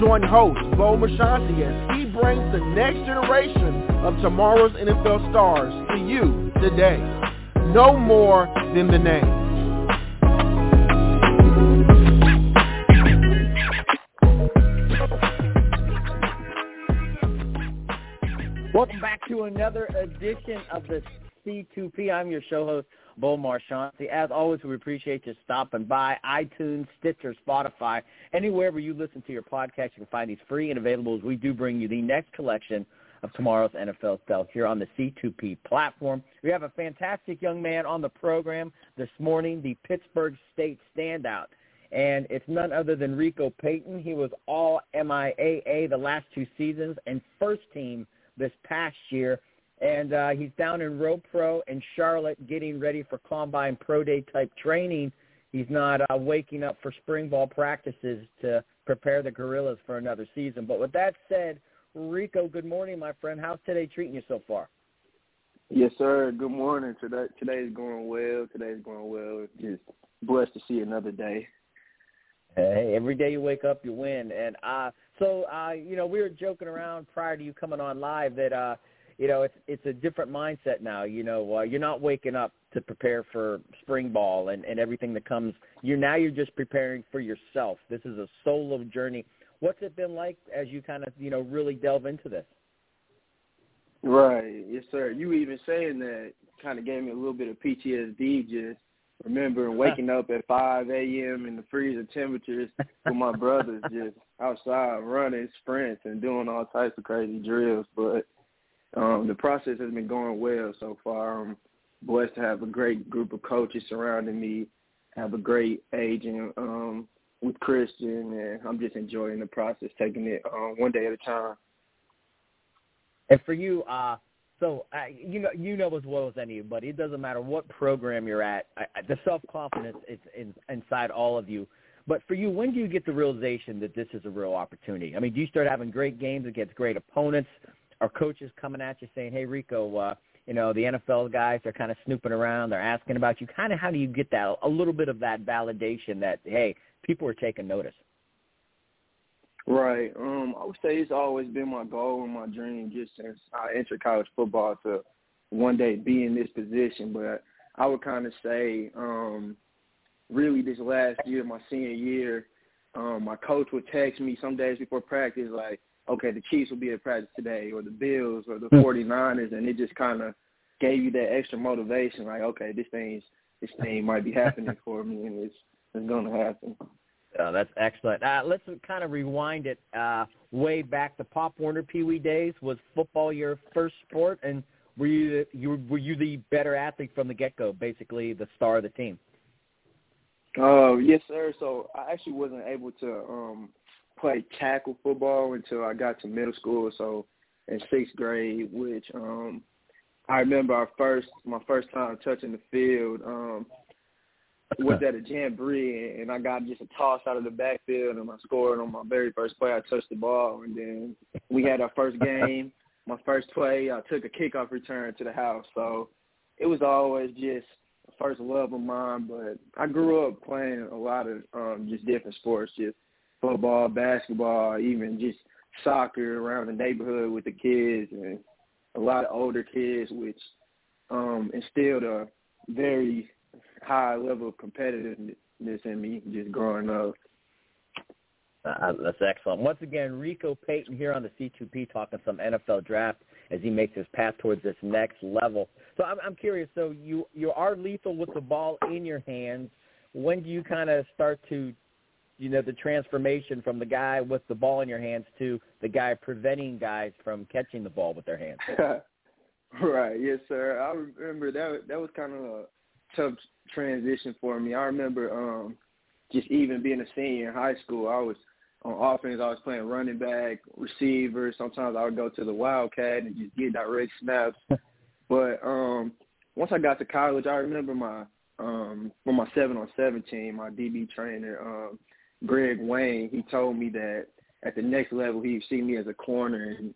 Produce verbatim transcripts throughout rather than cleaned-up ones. Join host Bo Marchionte as he brings the next generation of tomorrow's N F L stars to you today. No more than the name. Welcome back to another edition of the C two P. I'm your show host, Bo Marchionte. As always, we appreciate you stopping by. iTunes, Stitcher, Spotify, anywhere where you listen to your podcast, you can find these free and available as we do bring you the next collection of tomorrow's N F L style here on the C two P platform. We have a fantastic young man on the program this morning, the Pittsburgh State standout, and it's none other than Rico Payton. He was all M I A A the last two seasons and first team this past year, and uh, he's down in Ro Pro in Charlotte getting ready for combine pro day type training. He's not uh, waking up for spring ball practices to prepare the Gorillas for another season. But with that said, Rico, good morning, my friend. How's today treating you so far? Yes, sir. Good morning. Today, today's going well. Today's going well. Just blessed to see another day. Hey, every day you wake up, you win. And uh, so, uh, you know, we were joking around prior to you coming on live that, uh, you know, it's it's a different mindset now. You know, uh, you're not waking up to prepare for spring ball and, and everything that comes. You're now you're just preparing for yourself. This is a solo journey. What's it been like as you kind of, you know, really delve into this? Right. Yes, sir. You even saying that kind of gave me a little bit of P T S D, just remembering waking up at five a.m. in the freezing temperatures with my brothers just outside running sprints and doing all types of crazy drills. But um, the process has been going well so far. I'm blessed to have a great group of coaches surrounding me, have a great agent, um, with Christian, and I'm just enjoying the process, taking it um, one day at a time. And for you, uh, so uh, you know you know as well as anybody, it doesn't matter what program you're at, I, the self-confidence is in, inside all of you. But for you, when do you get the realization that this is a real opportunity? I mean, do you start having great games against great opponents? Are coaches coming at you saying, hey, Rico, uh, you know, the N F L guys are kind of snooping around, they're asking about you? Kind of how do you get that, a little bit of that validation that, hey, people are taking notice? Right. Um, I would say it's always been my goal and my dream just since I entered college football to one day be in this position. But I would kind of say um, really this last year, my senior year, um, my coach would text me some days before practice like, okay, the Chiefs will be at practice today, or the Bills or the forty-niners, and it just kind of gave you that extra motivation like, okay, this thing's, this thing might be happening for me, and it's It's going to happen. Oh, that's excellent. Uh, let's kind of rewind it uh, way back to Pop Warner Pee Wee days. Was football your first sport, and were you the, you were you the better athlete from the get go? Basically, the star of the team. Oh uh, yes, sir. So I actually wasn't able to um, play tackle football until I got to middle school. So in sixth grade, which um, I remember our first my first time touching the field. Um, was at a jamboree, and I got just a toss out of the backfield, and I scored on my very first play. I touched the ball, and then we had our first game. My first play, I took a kickoff return to the house. So it was always just a first love of mine, but I grew up playing a lot of um, just different sports, just football, basketball, even just soccer around the neighborhood with the kids and a lot of older kids, which um, instilled a very – high level of competitiveness in me just growing up. Uh, that's excellent. Once again, Rico Payton here on the C two P talking some N F L draft as he makes his path towards this next level. So I'm, I'm curious, so you, you are lethal with the ball in your hands. When do you kind of start to, you know, the transformation from the guy with the ball in your hands to the guy preventing guys from catching the ball with their hands? Right, yes, sir. I remember that, that was kind of a tough transition for me. I remember um, just even being a senior in high school, I was on offense, I was playing running back, receiver. Sometimes I would go to the wildcat and just get direct snaps. But um, once I got to college, I remember my um, for my seven on seven team, my D B trainer, um, Greg Wayne, he told me that at the next level he would see me as a corner, and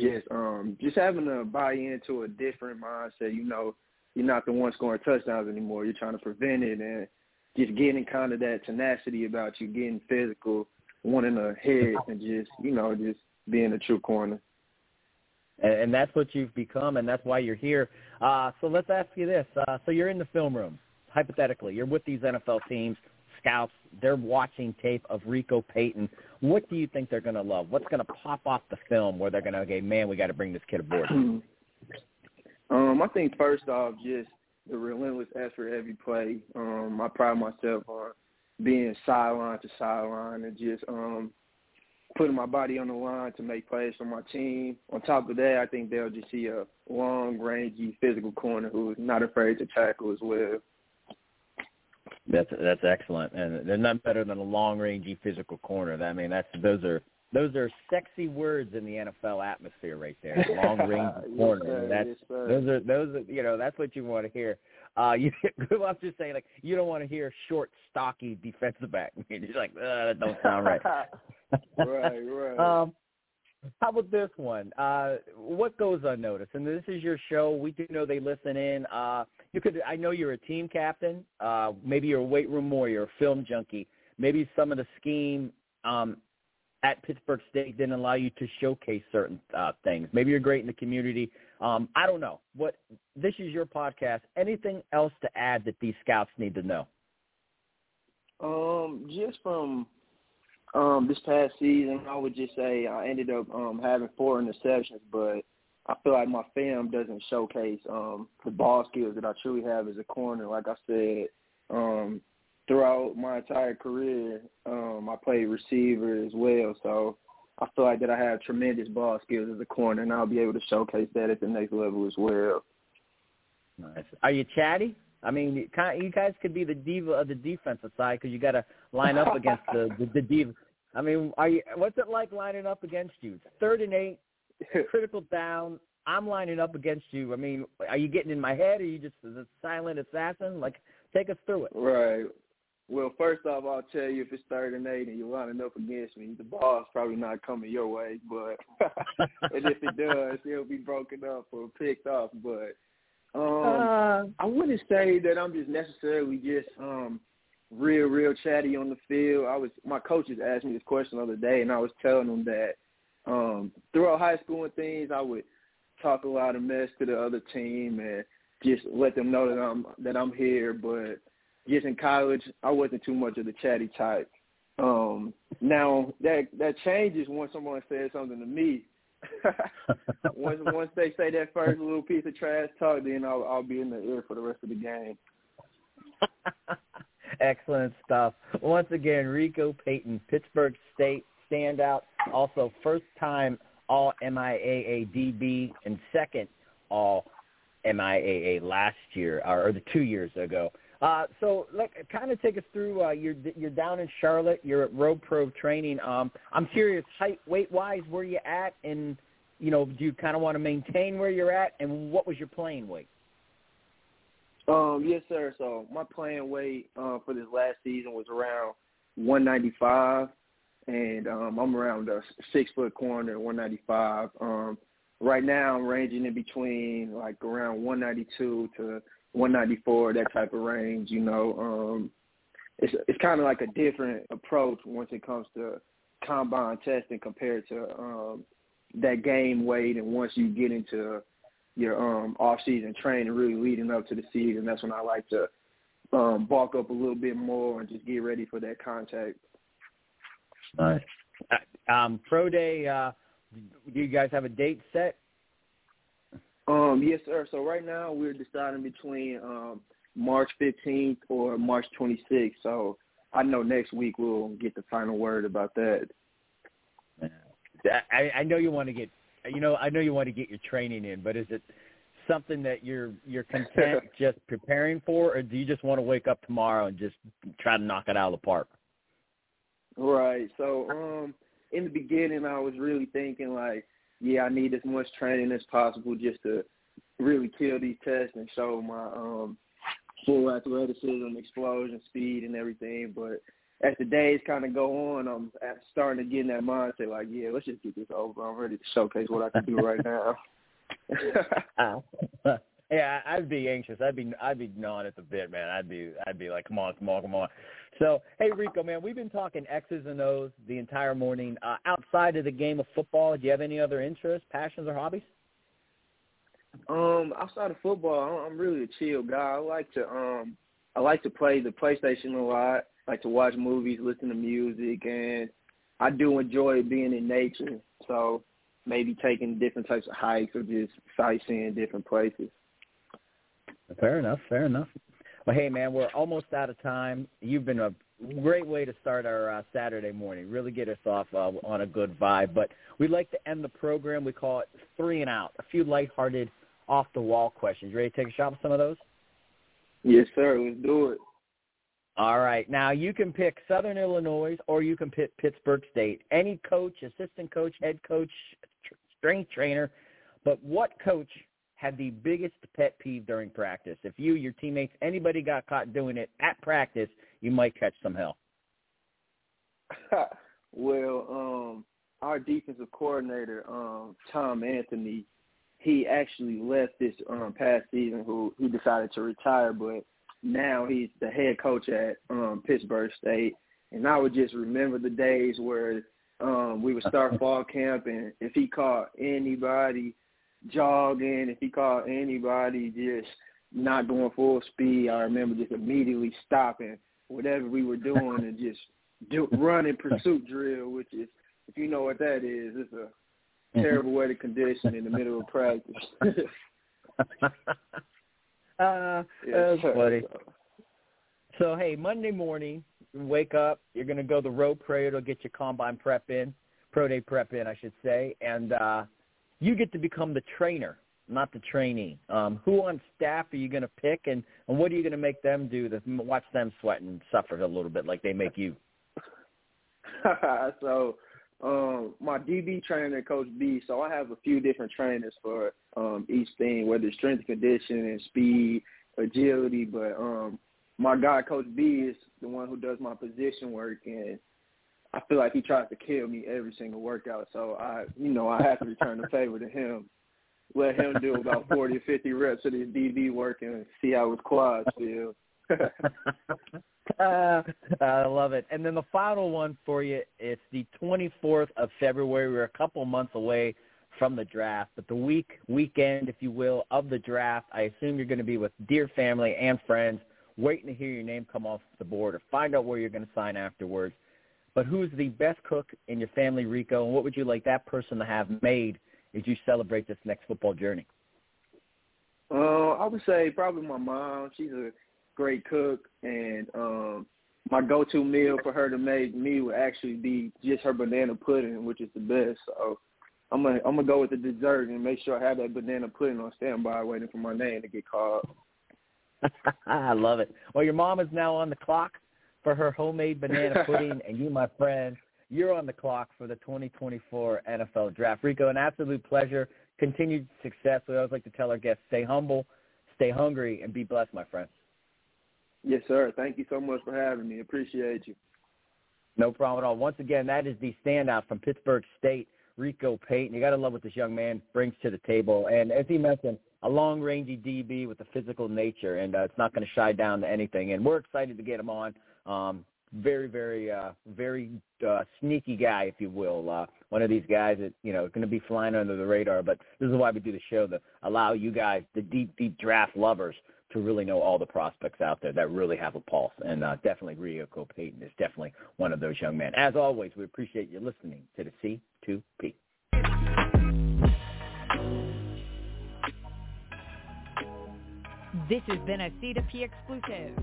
just um, just having to buy into a different mindset. You know, you're not the one scoring touchdowns anymore. You're trying to prevent it, and just getting kind of that tenacity about you, getting physical, wanting to hit, and just, you know, just being a true corner. And that's what you've become, and that's why you're here. Uh, so let's ask you this. Uh, so you're in the film room, hypothetically. You're with these N F L teams, scouts. They're watching tape of Rico Payton. What do you think they're going to love? What's going to pop off the film where they're going to, okay, man, we got to bring this kid aboard? um, I think first off, just the relentless effort every play. Um, I pride myself on being sideline to sideline and just um, – putting my body on the line to make plays for my team. On top of that, I think they'll just see a long-rangey physical corner who is not afraid to tackle as well. That's that's excellent, and they're not better than a long-rangey physical corner. I mean, that's those are those are sexy words in the N F L atmosphere right there. Long-rangey corner. Yes, that's yes, those are those are, you know, that's what you want to hear. Uh, you, I'm just saying, like, you don't want to hear short, stocky defensive back. You're just like, that don't sound right. Right, right. Um, how about this one? Uh, what goes unnoticed? And this is your show. We do know they listen in. Uh, you could. I know you're a team captain. Uh, maybe you're a weight room warrior, a film junkie. Maybe some of the scheme um, at Pittsburgh State didn't allow you to showcase certain uh, things. Maybe you're great in the community. Um, I don't know. What this is your podcast. Anything else to add that these scouts need to know? Um, just from – Um, this past season, I would just say I ended up um, having four interceptions, but I feel like my film doesn't showcase um, the ball skills that I truly have as a corner. Like I said, um, throughout my entire career, um, I played receiver as well. So I feel like that I have tremendous ball skills as a corner, and I'll be able to showcase that at the next level as well. Nice. Are you chatty? I mean, you guys could be the diva of the defensive side because you got to line up against the, the, the diva. I mean, are you, what's it like lining up against you? Third and eight, critical down. I'm lining up against you. I mean, are you getting in my head? Are you just a silent assassin? Like, take us through it. Right. Well, first off, I'll tell you, if it's third and eight and you're lining up against me, the ball's probably not coming your way. But and if it does, it'll be broken up or picked off. But Um, I wouldn't say that I'm just necessarily just um, real, real chatty on the field. I was my coaches asked me this question the other day, and I was telling them that um, throughout high school and things, I would talk a lot of mess to the other team and just let them know that I'm that I'm here. But just in college, I wasn't too much of the chatty type. Um, now that that changes when someone says something to me. once once they say that first little piece of trash talk, then I'll, I'll be in the ear for the rest of the game. Excellent stuff. Once again, Rico Payton, Pittsburgh State standout, also first time all M I A A D B and second all M I A A last year or, or the two years ago. Uh, so, like, kind of take us through. Uh, you're you're down in Charlotte. You're at Ro Pro training. Um, I'm curious, height, weight wise, where you at, and you know, do you kind of want to maintain where you're at, and what was your playing weight? Um, yes, sir. So my playing weight uh, for this last season was around one ninety-five, and um, I'm around a six foot corner, one ninety-five. Um, right now, I'm ranging in between like around one ninety-two to one ninety-four, that type of range, you know. Um, it's it's kind of like a different approach once it comes to combine testing compared to um, that game weight. And once you get into your um, off-season training, really leading up to the season, that's when I like to um, bulk up a little bit more and just get ready for that contact. All right. Um, Pro Day, uh, do you guys have a date set? Um, yes, sir. So right now we're deciding between um, March fifteenth or March twenty-sixth. So I know next week we'll get the final word about that. I, I know you want to get, you know, I know you want to get your training in, but is it something that you're you're content just preparing for, or do you just want to wake up tomorrow and just try to knock it out of the park? Right. So um, in the beginning, I was really thinking like, yeah, I need as much training as possible just to really kill these tests and show my um, full athleticism, explosion, speed, and everything. But as the days kind of go on, I'm starting to get in that mindset like, yeah, let's just get this over. I'm ready to showcase what I can do right now. Yeah, I'd be anxious. I'd be I'd be gnawing at the bit, man. I'd be I'd be like, come on, come on, come on. So, hey, Rico, man, we've been talking X's and O's the entire morning. Uh, outside of the game of football, do you have any other interests, passions, or hobbies? Um, outside of football, I'm really a chill guy. I like to um, I like to play the PlayStation a lot. I like to watch movies, listen to music, and I do enjoy being in nature. So maybe taking different types of hikes or just sightseeing different places. Fair enough, fair enough. Well, hey, man, we're almost out of time. You've been a great way to start our uh, Saturday morning, really get us off uh, on a good vibe. But we'd like to end the program. We call it Three and Out, a few lighthearted, off-the-wall questions. You ready to take a shot with some of those? Yes, sir. Let's do it. All right. Now, you can pick Southern Illinois or you can pick Pittsburgh State. Any coach, assistant coach, head coach, strength trainer, but what coach – had the biggest pet peeve during practice? If you, your teammates, anybody got caught doing it at practice, you might catch some hell. Well, um, our defensive coordinator, um, Tom Anthony, he actually left this um, past season who, who decided to retire, but now he's the head coach at um, Pittsburgh State. And I would just remember the days where um, we would start fall camp, and if he caught anybody – jogging, if he caught anybody just not going full speed, I remember just immediately stopping whatever we were doing and just do, running pursuit drill, which is, if you know what that is, it's a terrible way to condition in the middle of practice. uh, yeah, that's funny. So, hey, Monday morning, you wake up, you're going to go the Ro Pro to get your combine prep in, pro day prep in, I should say, and uh, you get to become the trainer, not the trainee. Um, who on staff are you going to pick, and, and what are you going to make them do to watch them sweat and suffer a little bit like they make you? so um, my D B trainer, Coach B, so I have a few different trainers for um, each thing, whether it's strength, conditioning, speed, agility. But um, my guy, Coach B, is the one who does my position work, and I feel like he tries to kill me every single workout, so I, you know, I have to return the favor to him. Let him do about forty or fifty reps of his D B work and see how his quads feel. uh, I love it. And then the final one for you, it's the twenty-fourth of February. We're a couple months away from the draft, but the week, weekend, if you will, of the draft, I assume you're going to be with dear family and friends, waiting to hear your name come off the board or find out where you're going to sign afterwards. But who's the best cook in your family, Rico, and what would you like that person to have made as you celebrate this next football journey? Uh, I would say probably my mom. She's a great cook, and um, my go-to meal for her to make me would actually be just her banana pudding, which is the best. So I'm gonna I'm gonna go with the dessert and make sure I have that banana pudding on standby waiting for my name to get called. I love it. Well, your mom is now on the clock for her homemade banana pudding, and you, my friend, you're on the clock for the twenty twenty-four N F L Draft. Rico, an absolute pleasure. Continued success. We always like to tell our guests, stay humble, stay hungry, and be blessed, my friend. Yes, sir. Thank you so much for having me. Appreciate you. No problem at all. Once again, that is the standout from Pittsburgh State, Rico Payton. You got to love what this young man brings to the table. And as he mentioned, a long-rangey D B with a physical nature, and uh, it's not going to shy down to anything. And we're excited to get him on. Um, very, very, uh, very uh, sneaky guy, if you will. Uh, one of these guys that, you know, is going to be flying under the radar, but this is why we do the show, to allow you guys, the deep, deep draft lovers, to really know all the prospects out there that really have a pulse. And uh, definitely Rico Payton is definitely one of those young men. As always, we appreciate you listening to the C two P. This has been a C two P exclusive.